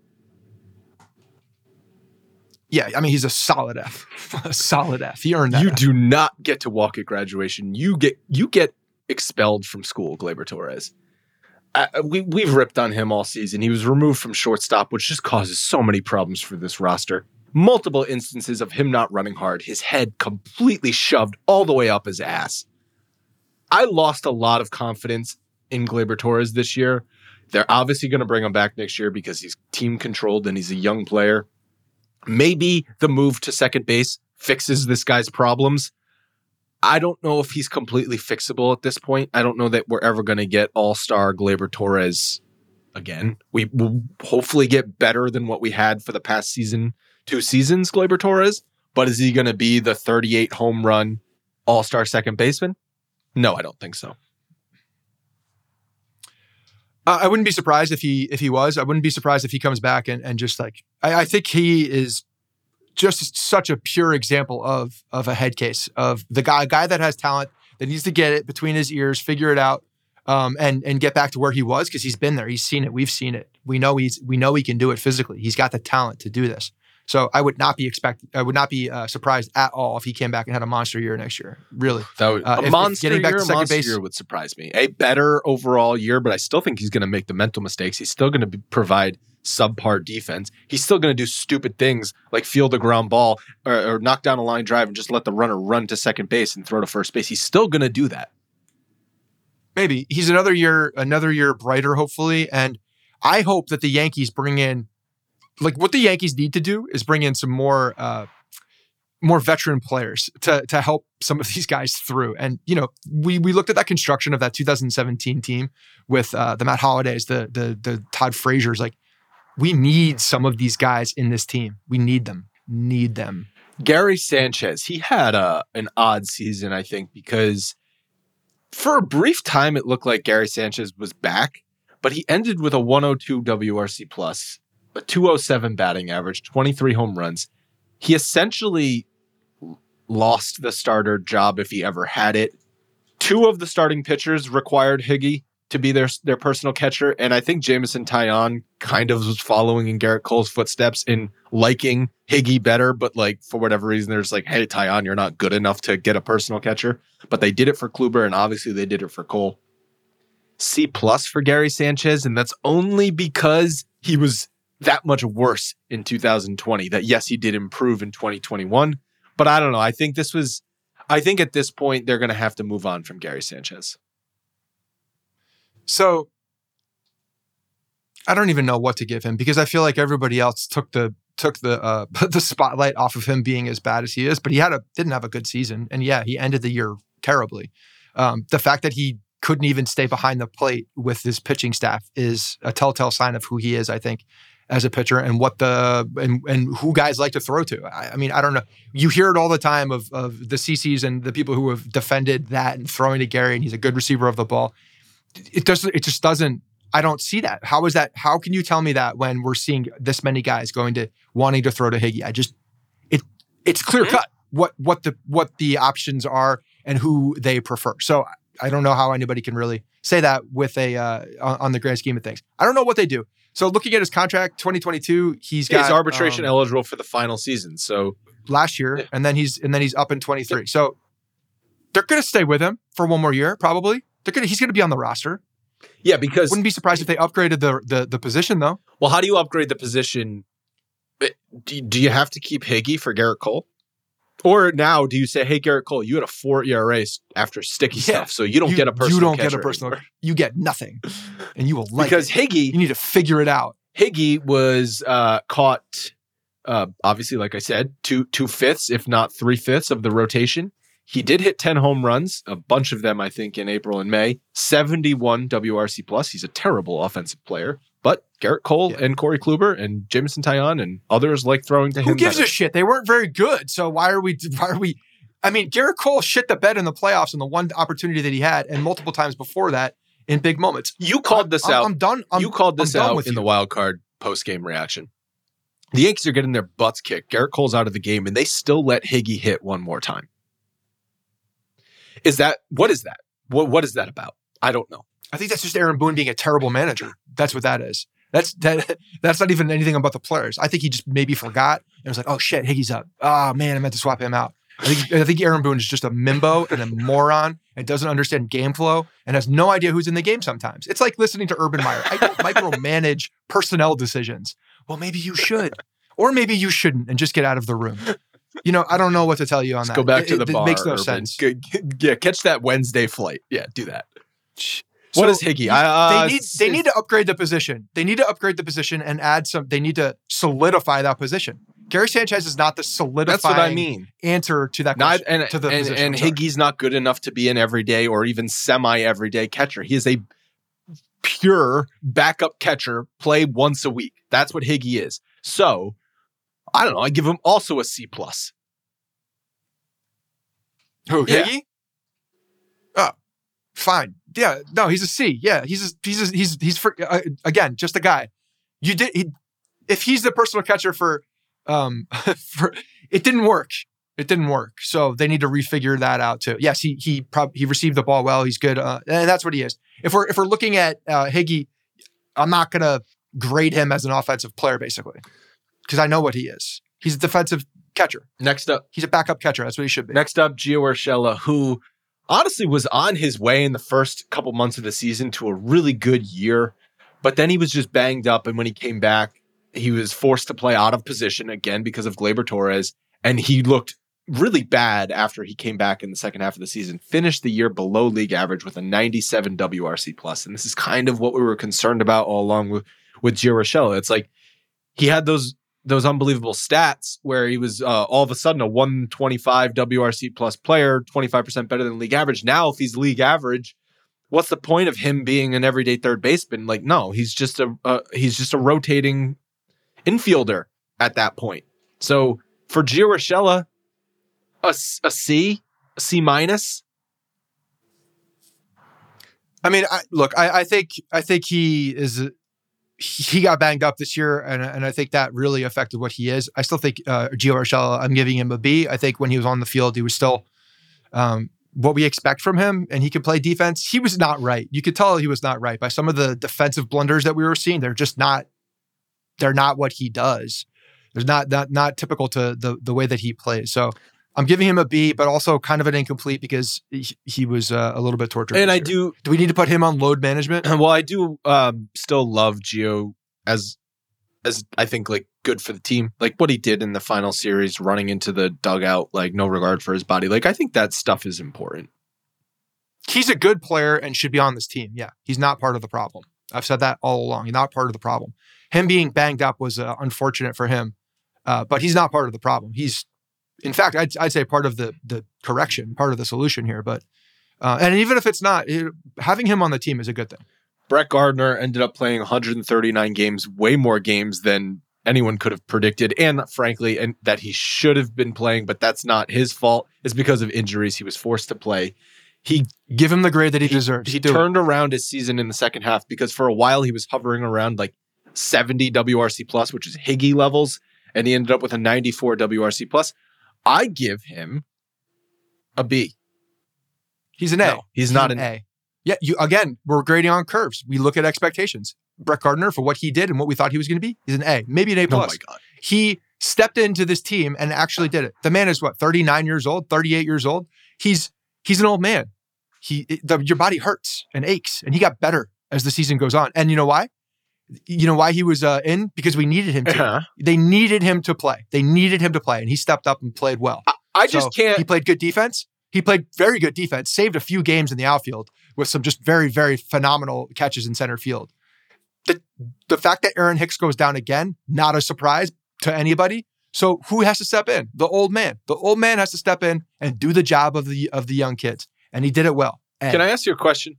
Yeah, I mean, he's a solid F. a solid F. He earned that. You F. do not get to walk at graduation. You get you get expelled from school, Gleyber Torres. I, we, we've ripped on him all season. He was removed from shortstop, which just causes so many problems for this roster. Multiple instances of him not running hard, his head completely shoved all the way up his ass. I lost a lot of confidence in Gleyber Torres this year. They're obviously going to bring him back next year because he's team controlled and he's a young player. Maybe the move to second base fixes this guy's problems. I don't know if he's completely fixable at this point. I don't know that we're ever going to get all-star Gleyber Torres again. We will hopefully get better than what we had for the past season, two seasons, Gleyber Torres. But is he going to be the thirty-eight home run all-star second baseman? No, I don't think so. Uh, I wouldn't be surprised if he if he was. I wouldn't be surprised if he comes back and, and just like, I, I think he is just such a pure example of of a head case of the guy guy that has talent that needs to get it between his ears, figure it out, um, and and get back to where he was, because he's been there, he's seen it, we've seen it, we know he's we know he can do it physically. He's got the talent to do this. So I would not be expect I would not be uh, surprised at all if he came back and had a monster year next year. Really, that would, uh, a if, monster if getting back year, to second base year would surprise me. A better overall year, but I still think he's going to make the mental mistakes. He's still going to provide subpar defense. He's still going to do stupid things like field a ground ball or, or knock down a line drive and just let the runner run to second base and throw to first base. He's still going to do that. Maybe he's another year, another year brighter, hopefully. And I hope that the Yankees bring in, like, what the Yankees need to do is bring in some more, uh, more veteran players to to help some of these guys through. And you know, we we looked at that construction of that two thousand seventeen team with uh, the Matt Hollidays, the the the Todd Fraziers, like. We need some of these guys in this team. We need them. Need them. Gary Sanchez, he had a, an odd season, I think, because for a brief time, it looked like Gary Sanchez was back, but he ended with a one oh two W R C plus, a two oh seven batting average, twenty-three home runs. He essentially lost the starter job if he ever had it. Two of the starting pitchers required Higgy to be their their personal catcher. And I think Jameson Taillon kind of was following in Garrett Cole's footsteps in liking Higgy better, but like for whatever reason, they're just like, hey, Taillon, you're not good enough to get a personal catcher. But they did it for Kluber, and obviously they did it for Cole. C plus for Gary Sanchez, and that's only because he was that much worse in two thousand twenty. That, yes, he did improve in twenty twenty-one, but I don't know. I think this was, I think at this point, they're going to have to move on from Gary Sanchez. So I don't even know what to give him, because I feel like everybody else took the took the uh, the spotlight off of him being as bad as he is. But he had a didn't have a good season, and yeah, he ended the year terribly. Um, the fact that he couldn't even stay behind the plate with his pitching staff is a telltale sign of who he is, I think, as a pitcher, and what the and and who guys like to throw to. I, I mean, I don't know. You hear it all the time of of the C Cs and the people who have defended that and throwing to Gary, and he's a good receiver of the ball. It doesn't, it just doesn't, I don't see that. How is that? How can you tell me that when we're seeing this many guys going to wanting to throw to Higgy? I just, it, it's clear cut what, what the, what the options are and who they prefer. So I don't know how anybody can really say that with a, uh, on, on the grand scheme of things. I don't know what they do. So looking at his contract, twenty twenty-two, he's got, he's arbitration um, eligible for the final season. So last year, yeah. and then he's, and then he's up in twenty-three. Yeah. So they're going to stay with him for one more year, probably. They're gonna, he's going to be on the roster. Yeah, because... Wouldn't be surprised if they upgraded the, the, the position, though. Well, how do you upgrade the position? Do, do you have to keep Higgy for Garrett Cole? Or now, do you say, hey, Garrett Cole, you had a four E R A after sticky yeah. stuff, so you don't you, get a personal You don't get a personal... Anymore. You get nothing, and you will like because it. Higgy... You need to figure it out. Higgy was uh, caught, uh, obviously, like I said, two two-fifths, if not three-fifths of the rotation. He did hit ten home runs, a bunch of them, I think, in April and May, seventy-one W R C plus. He's a terrible offensive player, but Garrett Cole yeah. and Corey Kluber and Jameson Taillon and others like throwing to Who him. Who gives better. a shit? They weren't very good. So why are we, why are we, I mean, Garrett Cole shit the bed in the playoffs in the one opportunity that he had and multiple times before that in big moments. You called this I'm, out. I'm done. I'm, you called this out in you. the wild card post-game reaction. The Yankees are getting their butts kicked. Garrett Cole's out of the game, and they still let Higgy hit one more time. Is that what is that? What what is that about? I don't know. I think that's just Aaron Boone being a terrible manager. That's what that is. That's that. That's not even anything about the players. I think he just maybe forgot and was like, "Oh shit, Higgy's up. Oh man, I meant to swap him out." I think I think Aaron Boone is just a mimbo and a moron and doesn't understand game flow and has no idea who's in the game sometimes. It's like listening to Urban Meyer. I don't micromanage personnel decisions. Well, maybe you should, or maybe you shouldn't, and just get out of the room. You know, I don't know what to tell you on Let's that. Go back it, to the it, bar. It makes no Urban. sense. Good. Yeah, catch that Wednesday flight. Yeah, do that. So what is Higgy? Uh, they need they need to upgrade the position. They need to upgrade the position and add some. They need to solidify that position. Gary Sanchez is not the solidifying That's what I mean. answer to that question. Not, and, to the and, position, and Higgy's not good enough to be an everyday or even semi-everyday catcher. He is a pure backup catcher, play once a week. That's what Higgy is. So, I don't know. I give him also a C plus. Who, yeah. Higgy? Oh, fine. Yeah, no, he's a C. Yeah, he's, a, he's, a, he's, he's for, uh, again, just a guy. You did, he, if he's the personal catcher for... Um, for, it didn't work. It didn't work. So they need to refigure that out too. Yes, he he prob- he received the ball well. He's good, uh, and that's what he is. If we're if we're looking at uh, Higgy, I'm not gonna grade him as an offensive player basically because I know what he is. He's a defensive catcher. Next up, he's a backup catcher. That's what he should be. Next up, Gio Urshela, who honestly was on his way in the first couple months of the season to a really good year, but then he was just banged up, and when he came back, he was forced to play out of position again because of Gleyber Torres, and he looked really bad after he came back in the second half of the season. Finished the year below league average with a ninety-seven W R C plus, and this is kind of what we were concerned about all along with, with Gio Urshela. It's like he had those those unbelievable stats where he was uh, all of a sudden a one twenty-five W R C plus player, twenty-five percent better than league average. Now, if he's league average, what's the point of him being an everyday third baseman? Like, no, he's just a uh, he's just a rotating infielder at that point. So for Gio Urshela, a, a C, a C minus. I mean, I, look, I, I think I think he is he got banged up this year, and and I think that really affected what he is. I still think uh, Gio Urshela, I'm giving him a B. I think when he was on the field, he was still um, what we expect from him, and he could play defense. He was not right. You could tell he was not right by some of the defensive blunders that we were seeing. They're just not. They're not what he does. They're not not not typical to the the way that he plays. So I'm giving him a B, but also kind of an incomplete because he, he was uh, a little bit tortured. And I year. do. Do we need to put him on load management? Well, I do um, still love Gio as as I think like good for the team. Like what he did in the final series, running into the dugout, like no regard for his body. Like I think that stuff is important. He's a good player and should be on this team. Yeah, he's not part of the problem. I've said that all along. He's not part of the problem. Him being banged up was uh, unfortunate for him, uh, but he's not part of the problem. He's, in fact, I'd, I'd say part of the the correction, part of the solution here. But uh, and even if it's not, it, having him on the team is a good thing. Brett Gardner ended up playing one hundred thirty-nine games, way more games than anyone could have predicted, and frankly, and that he should have been playing, but that's not his fault. It's because of injuries. He was forced to play. He give him the grade that he, he deserves. He Do turned it. around his season in the second half because for a while he was hovering around like seventy W R C plus, which is Higgy levels, and he ended up with a ninety-four W R C plus. I give him a B. He's an A. No, he's, he's not an, an A. Yeah, you again, we're grading on curves. We look at expectations. Brett Gardner, for what he did and what we thought he was going to be, he's an A, maybe an A plus. Oh my God. He stepped into this team and actually did it. The man is what, thirty-nine years old, thirty-eight years old? He's he's an old man. He, the, your body hurts and aches, and he got better as the season goes on. And you know why? You know why he was uh, in? Because we needed him to. Uh-huh. They needed him to play. They needed him to play, and he stepped up and played well. I, I so just can't. He played good defense. He played very good defense, saved a few games in the outfield with some just very, very phenomenal catches in center field. The, the fact that Aaron Hicks goes down again, not a surprise to anybody. So who has to step in? The old man. The old man has to step in and do the job of the of the young kids. And he did it well. And can I ask you a question?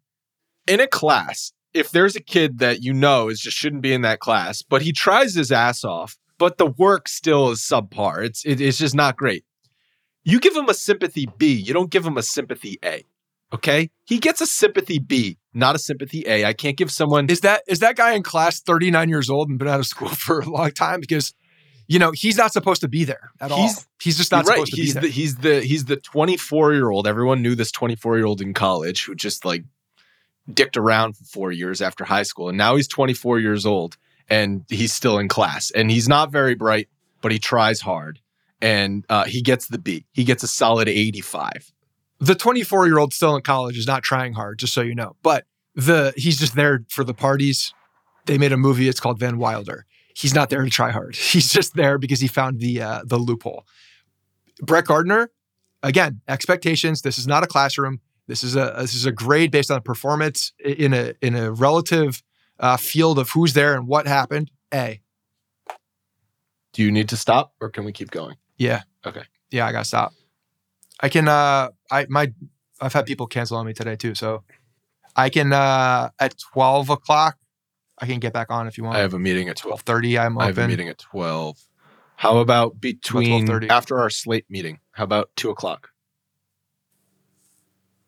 In a class, if there's a kid that you know is just shouldn't be in that class, but he tries his ass off, but the work still is subpar. It's it, it's just not great. You give him a sympathy B. You don't give him a sympathy A. Okay? He gets a sympathy B, not a sympathy A. I can't give someone... Is that is that guy in class thirty-nine years old and been out of school for a long time? Because, you know, he's not supposed to be there at he's, all. He's just not right. supposed to he's be there. The, he's the he's the twenty-four-year-old. Everyone knew this twenty-four-year-old in college who just, like, dicked around for four years after high school. And now he's twenty-four years old, and he's still in class. And he's not very bright, but he tries hard. And uh, he gets the B. He gets a solid eighty-five. The twenty-four-year-old still in college is not trying hard, just so you know. But the he's just there for the parties. They made a movie. It's called Van Wilder. He's not there to try hard. He's just there because he found the uh, the loophole. Brett Gardner, again, expectations. This is not a classroom. This is a this is a grade based on performance in a in a relative uh, field of who's there and what happened. A. Do you need to stop, or can we keep going? Yeah. Okay. Yeah, I gotta stop. I can, uh, I, my, I've had people cancel on me today too. So I can, uh, at twelve o'clock, I can get back on if you want. I have a meeting at twelve thirty. I'm open. I have a meeting at twelve. How about between, about after our slate meeting, how about two o'clock?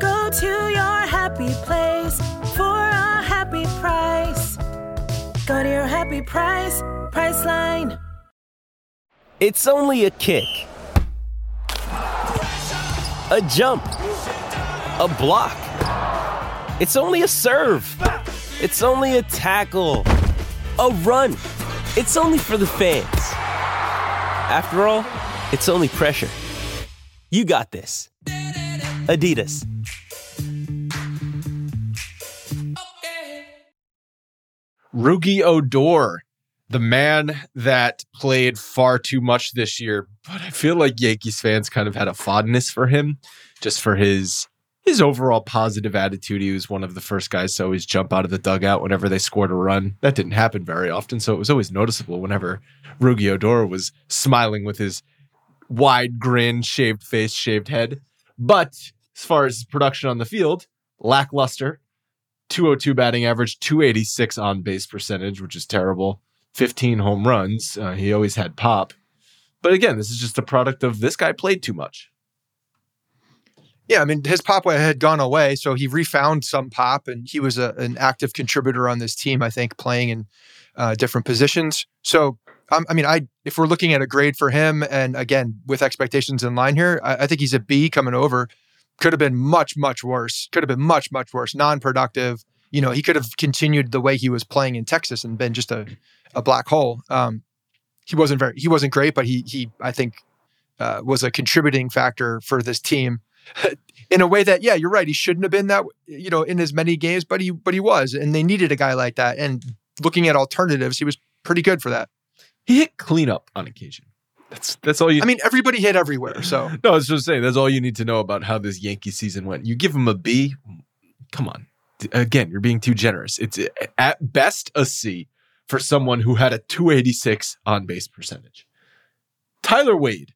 Go to your happy place for a happy price. Go to your happy price, Priceline. It's only a kick, a jump, a block. It's only a serve. It's only a tackle, a run. It's only for the fans. After all, it's only pressure. You got this. Adidas. Rougned Odor. The man that played far too much this year, but I feel like Yankees fans kind of had a fondness for him, just for his his overall positive attitude. He was one of the first guys to always jump out of the dugout whenever they scored a run. That didn't happen very often, so it was always noticeable whenever Rougned Odor was smiling with his wide grin, shaved face, shaved head. But as far as production on the field, lackluster. two oh two batting average, two eighty-six on base percentage, which is terrible. fifteen home runs. Uh, he always had pop. But again, this is just a product of this guy played too much. Yeah, I mean, his pop had gone away, so he refound some pop, and he was a, an active contributor on this team, I think, playing in uh, different positions. So, um, I mean, I if we're looking at a grade for him, and again, with expectations in line here, I, I think he's a B coming over. Could have been much, much worse. Could have been much, much worse. Non-productive. You know, he could have continued the way he was playing in Texas and been just a, a black hole. Um, he wasn't very, he wasn't great, but he, he, I think, uh, was a contributing factor for this team in a way that, yeah, you're right. He shouldn't have been that, you know, in as many games, but he, but he was, and they needed a guy like that. And looking at alternatives, he was pretty good for that. He hit cleanup on occasion. That's, that's all you, I mean, everybody hit everywhere. So no, I was just saying, that's all you need to know about how this Yankee season went. You give him a B, come on. Again, you're being too generous. It's at best a C for someone who had a two eighty-six on base percentage. Tyler Wade.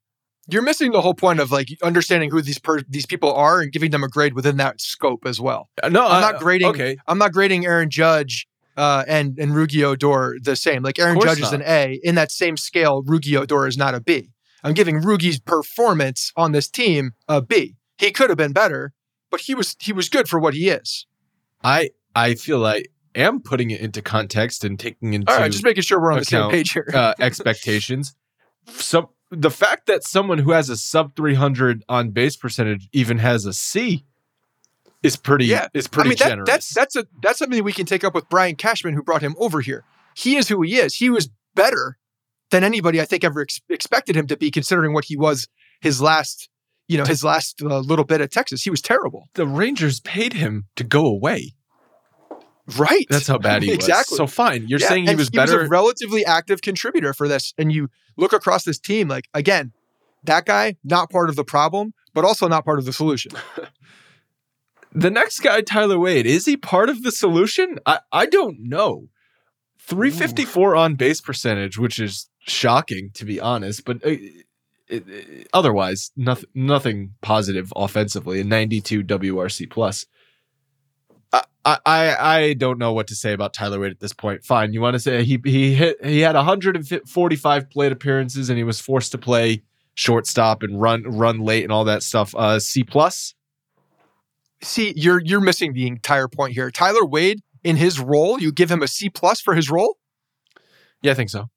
You're missing the whole point of like understanding who these per- these people are and giving them a grade within that scope as well. Uh, no, I'm not uh, grading. Okay. I'm not grading Aaron Judge uh, and and Rougned Odor the same. Like Aaron Judge not. is an A in that same scale. Rougned Odor is not a B. I'm giving Rougne's performance on this team a B. He could have been better, but he was he was good for what he is. I I feel I am putting it into context and taking into all right, just making sure we're on account, the same page here. uh, expectations. So the fact that someone who has a sub three hundred on base percentage even has a C is pretty yeah. is pretty I mean, generous. That, that's that's a that's something we can take up with Brian Cashman, who brought him over here. He is who he is. He was better than anybody I think ever ex- expected him to be, considering what he was his last you know, his last uh, little bit at Texas. He was terrible. The Rangers paid him to go away. Right. That's how bad he was. Exactly. So fine. You're yeah. saying he and was he better. He was a relatively active contributor for this. And you look across this team, like, again, that guy, not part of the problem, but also not part of the solution. The next guy, Tyler Wade, is he part of the solution? I, I don't know. three fifty-four Ooh. On base percentage, which is shocking, to be honest. But uh, it, it, otherwise, nothing, nothing positive offensively. A ninety-two W R C plus. I, I I don't know what to say about Tyler Wade at this point. Fine, you want to say he he hit he had one hundred forty-five plate appearances and he was forced to play shortstop and run run late and all that stuff. Uh, C plus. See, you're you're missing the entire point here. Tyler Wade in his role, you give him a C plus for his role? Yeah, I think so.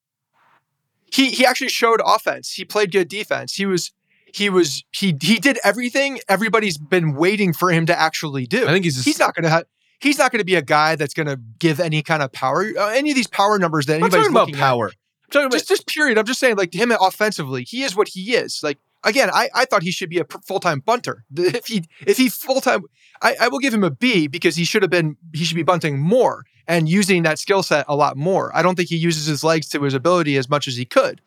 He he actually showed offense. He played good defense. He was. He was he he did everything everybody's been waiting for him to actually do. I think he's just, he's not going to ha- he's not going to be a guy that's going to give any kind of power uh, any of these power numbers that anybody's looking at. Power. I'm talking about just this period. I'm just saying, like, him offensively, he is what he is. Like, again, I, I thought he should be a full-time bunter. If he if he full-time I, I will give him a B because he should have been he should be bunting more and using that skill set a lot more. I don't think he uses his legs to his ability as much as he could.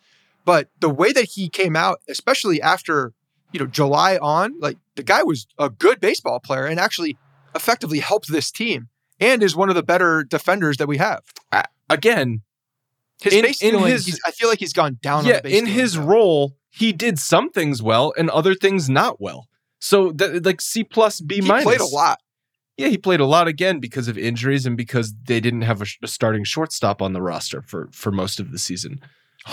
But the way that he came out, especially after, you know, July on, like, the guy was a good baseball player and actually effectively helped this team and is one of the better defenders that we have. Uh, again, his in, base in feeling, his, he's, I feel like he's gone down yeah, on the base. In his now. role, he did some things well and other things not well. So, th- like, C plus, B minus. He played a lot. Yeah, he played a lot again because of injuries and because they didn't have a, sh- a starting shortstop on the roster for, for most of the season.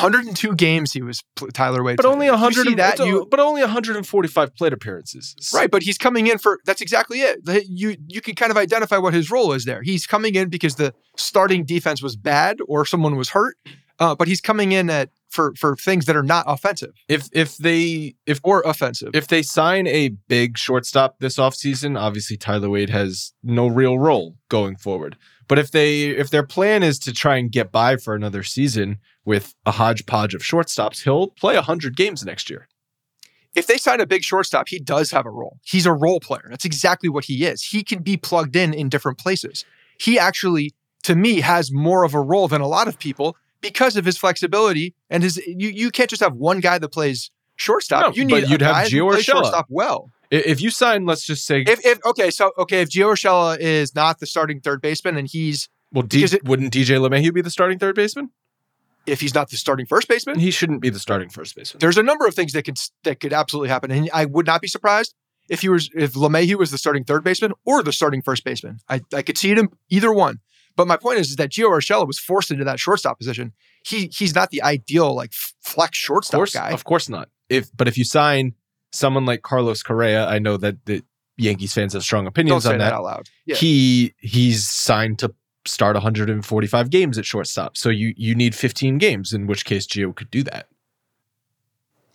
one hundred two games he was Tyler Wade, but only one hundred. You that, you, but only one hundred forty-five plate appearances. Right, but he's coming in for that's exactly it. You you can kind of identify what his role is there. He's coming in because the starting defense was bad or someone was hurt, uh, but he's coming in at for for things that are not offensive. If if they if or offensive, if they sign a big shortstop this offseason, obviously Tyler Wade has no real role going forward. But if they if their plan is to try and get by for another season with a hodgepodge of shortstops, he'll play one hundred games next year. If they sign a big shortstop, he does have a role. He's a role player. That's exactly what he is. He can be plugged in in different places. He actually, to me, has more of a role than a lot of people because of his flexibility and his. You, you can't just have one guy that plays shortstop. No, you need but you'd a have guy Gio Urshela. Shortstop well. If you sign, let's just say... If, if Okay, so okay, if Gio Urshela is not the starting third baseman and he's... Well, D- it, wouldn't D J LeMahieu be the starting third baseman? If he's not the starting first baseman? He shouldn't be the starting first baseman. There's a number of things that could that could absolutely happen. And I would not be surprised if he was if LeMahieu was the starting third baseman or the starting first baseman. I, I could see it in either one. But my point is, is that Gio Urshela was forced into that shortstop position. He He's not the ideal like flex shortstop of course, guy. Of course not. If But if you sign... someone like Carlos Correa, I know that the Yankees fans have strong opinions Don't say on that. that out loud. Yeah. He he's signed to start one hundred forty-five games at shortstop, so you you need fifteen games. In which case, Gio could do that.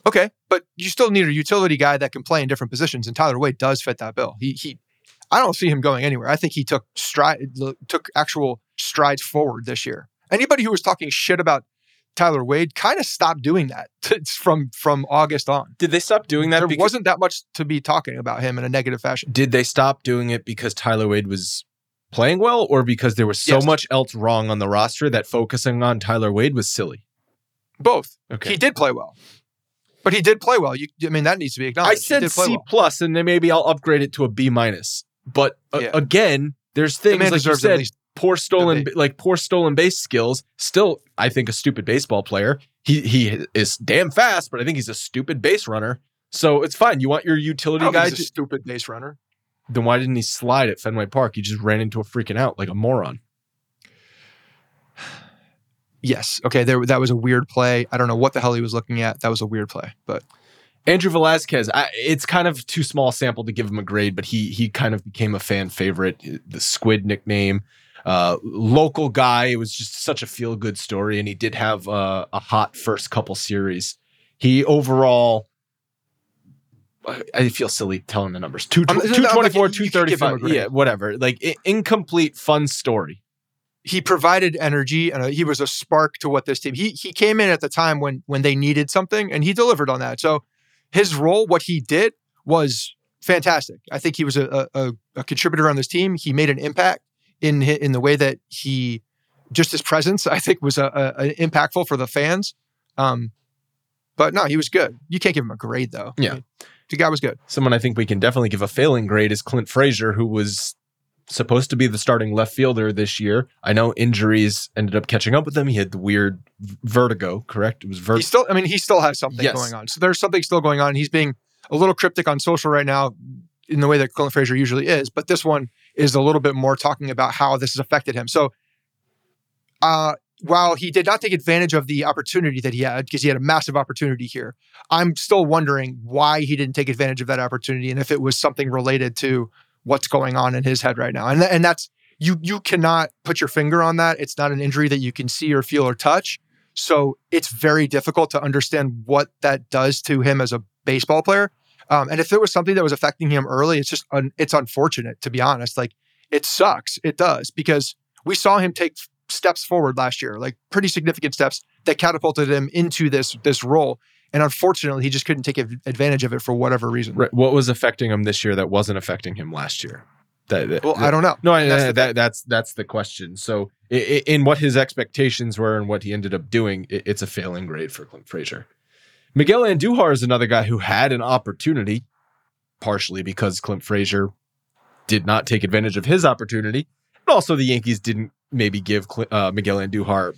Okay, but you still need a utility guy that can play in different positions, and Tyler Wade does fit that bill. He he, I don't see him going anywhere. I think he took stride took actual strides forward this year. Anybody who was talking shit about Tyler Wade kind of stopped doing that from from August on. Did they stop doing that? There wasn't that much to be talking about him in a negative fashion. Did they stop doing it because Tyler Wade was playing well or because there was so yes. much else wrong on the roster that focusing on Tyler Wade was silly? Both. Okay. He did play well. But he did play well. You, I mean, that needs to be acknowledged. I said C plus, well. and then maybe I'll upgrade it to a B minus. But uh, yeah. again, there's things the like you said... Poor stolen, like poor stolen base skills. Still, I think a stupid baseball player. He he is damn fast, but I think he's a stupid base runner. So it's fine. You want your utility guy? He's a stupid base runner. Then why didn't he slide at Fenway Park? He just ran into a freaking out like a moron. Yes. Okay. There. That was a weird play. I don't know what the hell he was looking at. That was a weird play. But Andrew Velasquez, I, it's kind of too small a sample to give him a grade, but he he kind of became a fan favorite. The Squid nickname. Uh, local guy. It was just such a feel-good story, and he did have uh, a hot first couple series. He overall, I feel silly telling the numbers. Two, two twenty-four, like, two thirty-five, yeah, whatever. Like, I- incomplete, fun story. He provided energy, and uh, he was a spark to what this team... He he came in at the time when when they needed something, and he delivered on that. So his role, what he did, was fantastic. I think he was a, a, a contributor on this team. He made an impact in in the way that he, just his presence, I think, was a, a, a impactful for the fans. Um, but no, he was good. You can't give him a grade, though. Yeah. I mean, the guy was good. Someone I think we can definitely give a failing grade is Clint Frazier, who was supposed to be the starting left fielder this year. I know injuries ended up catching up with him. He had the weird vertigo, correct? It was vertigo. He still, I mean, he still has something yes. going on. So there's something still going on. He's being a little cryptic on social right now in the way that Clint Frazier usually is, but this one is a little bit more talking about how this has affected him. So uh, while he did not take advantage of the opportunity that he had, because he had a massive opportunity here, I'm still wondering why he didn't take advantage of that opportunity and if it was something related to what's going on in his head right now. And th- and that's, you you cannot put your finger on that. It's not an injury that you can see or feel or touch. So it's very difficult to understand what that does to him as a baseball player. Um, and if there was something that was affecting him early, it's just, un- it's unfortunate, to be honest. Like, it sucks. It does. Because we saw him take f- steps forward last year, like pretty significant steps that catapulted him into this this role. And unfortunately, he just couldn't take advantage of it for whatever reason. Right. What was affecting him this year that wasn't affecting him last year? That, that, well, that, I don't know. No, I, that's, I, the that, that's that's the question. So in, in what his expectations were and what he ended up doing, it, it's a failing grade for Clint Frazier. Miguel Andujar is another guy who had an opportunity, partially because Clint Frazier did not take advantage of his opportunity. And also the Yankees didn't maybe give uh, Miguel Andujar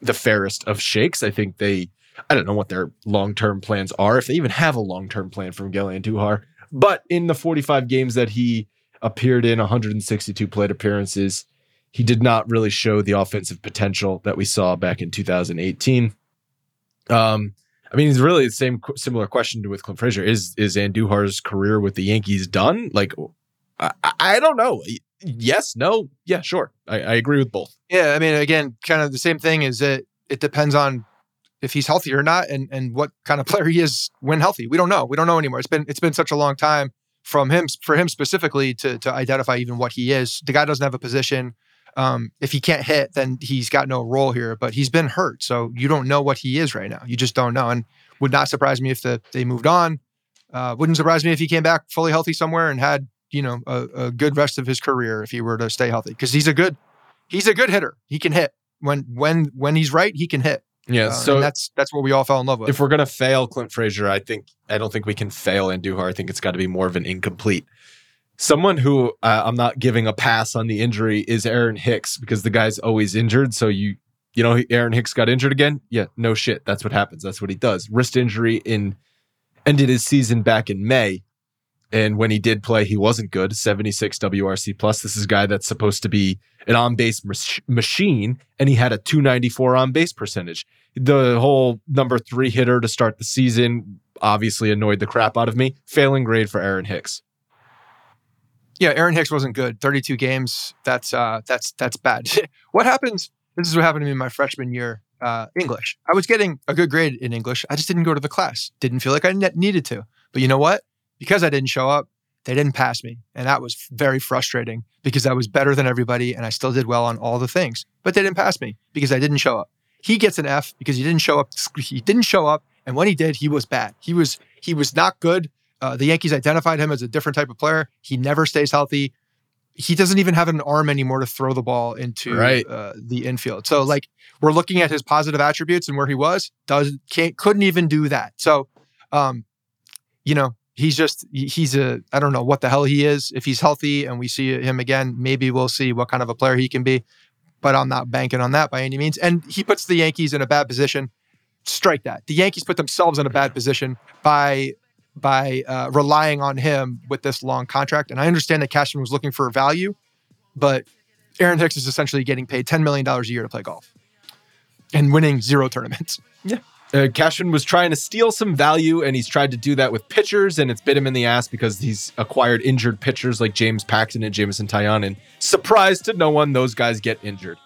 the fairest of shakes. I think they... I don't know what their long-term plans are, if they even have a long-term plan for Miguel Andujar. But in the forty-five games that he appeared in, one hundred sixty-two plate appearances, he did not really show the offensive potential that we saw back in two thousand eighteen. Um, I mean, it's really the same similar question to with Clint Frazier. Is is Andujar's career with the Yankees done? Like, I, I don't know. Yes, no, yeah, sure. I, I agree with both. Yeah, I mean, again, kind of the same thing is that it depends on if he's healthy or not, and, and what kind of player he is when healthy. We don't know. We don't know anymore. It's been it's been such a long time from him for him specifically to to identify even what he is. The guy doesn't have a position. Um, if he can't hit, then he's got no role here. But he's been hurt, so you don't know what he is right now. You just don't know. And would not surprise me if the, they moved on. Uh, wouldn't surprise me if he came back fully healthy somewhere and had you know a, a good rest of his career if he were to stay healthy, because he's a good he's a good hitter. He can hit when when when he's right. He can hit. Yeah, uh, so that's that's what we all fell in love with. If we're gonna fail Clint Frazier, I think I don't think we can fail Andujar. I think it's got to be more of an incomplete. Someone who uh, I'm not giving a pass on the injury is Aaron Hicks, because the guy's always injured. So you you know Aaron Hicks got injured again. Yeah, no shit. That's what happens. That's what he does. Wrist injury in ended his season back in May, and when he did play, he wasn't good. seventy-six W R C plus. This is a guy that's supposed to be an on-base mach- machine, and he had a two ninety-four on-base percentage. The whole number three hitter to start the season obviously annoyed the crap out of me. Failing grade for Aaron Hicks. Yeah, Aaron Hicks wasn't good. thirty-two games, that's uh, that's that's bad. What happens, this is what happened to me in my freshman year, uh, English. I was getting a good grade in English. I just didn't go to the class. Didn't feel like I ne- needed to. But you know what? Because I didn't show up, they didn't pass me. And that was very frustrating, because I was better than everybody and I still did well on all the things, but they didn't pass me because I didn't show up. He gets an F because he didn't show up. He didn't show up. And when he did, he was bad. He was, he was not good. Uh, the Yankees identified him as a different type of player. He never stays healthy. He doesn't even have an arm anymore to throw the ball into right. uh, the infield. So like, we're looking at his positive attributes and where he was, does can't, couldn't even do that. So, um, you know, He's just, he's a, I don't know what the hell he is. If he's healthy and we see him again, maybe we'll see what kind of a player he can be. But I'm not banking on that by any means. And he puts the Yankees in a bad position. Strike that. The Yankees put themselves in a bad position by by uh, relying on him with this long contract. And I understand that Cashman was looking for value, but Aaron Hicks is essentially getting paid ten million dollars a year to play golf and winning zero tournaments. Yeah. Uh, Cashman was trying to steal some value, and he's tried to do that with pitchers, and it's bit him in the ass because he's acquired injured pitchers like James Paxton and Jameson Taillon, and surprise to no one, those guys get injured.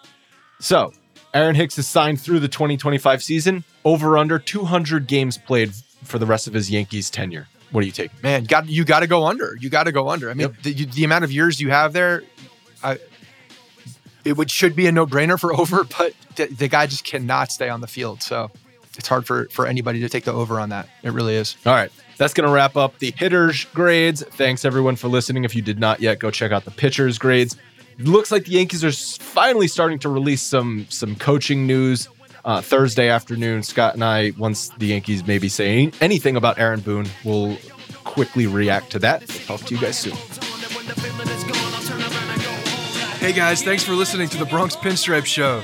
So Aaron Hicks is signed through the twenty twenty-five season, over under two hundred games played for the rest of his Yankees tenure. What do you take? Man, got, you got to go under. You got to go under. I mean, yep. the, the amount of years you have there, I, it would, should be a no-brainer for over, but the, the guy just cannot stay on the field, so... it's hard for, for anybody to take the over on that. It really is. All right. That's going to wrap up the hitters' grades. Thanks, everyone, for listening. If you did not yet, go check out the pitchers' grades. It looks like the Yankees are finally starting to release some some coaching news. Uh, Thursday afternoon, Scott and I, once the Yankees maybe say anything about Aaron Boone, we'll quickly react to that. We'll talk to you guys soon. Hey guys, thanks for listening to the Bronx Pinstripe Show.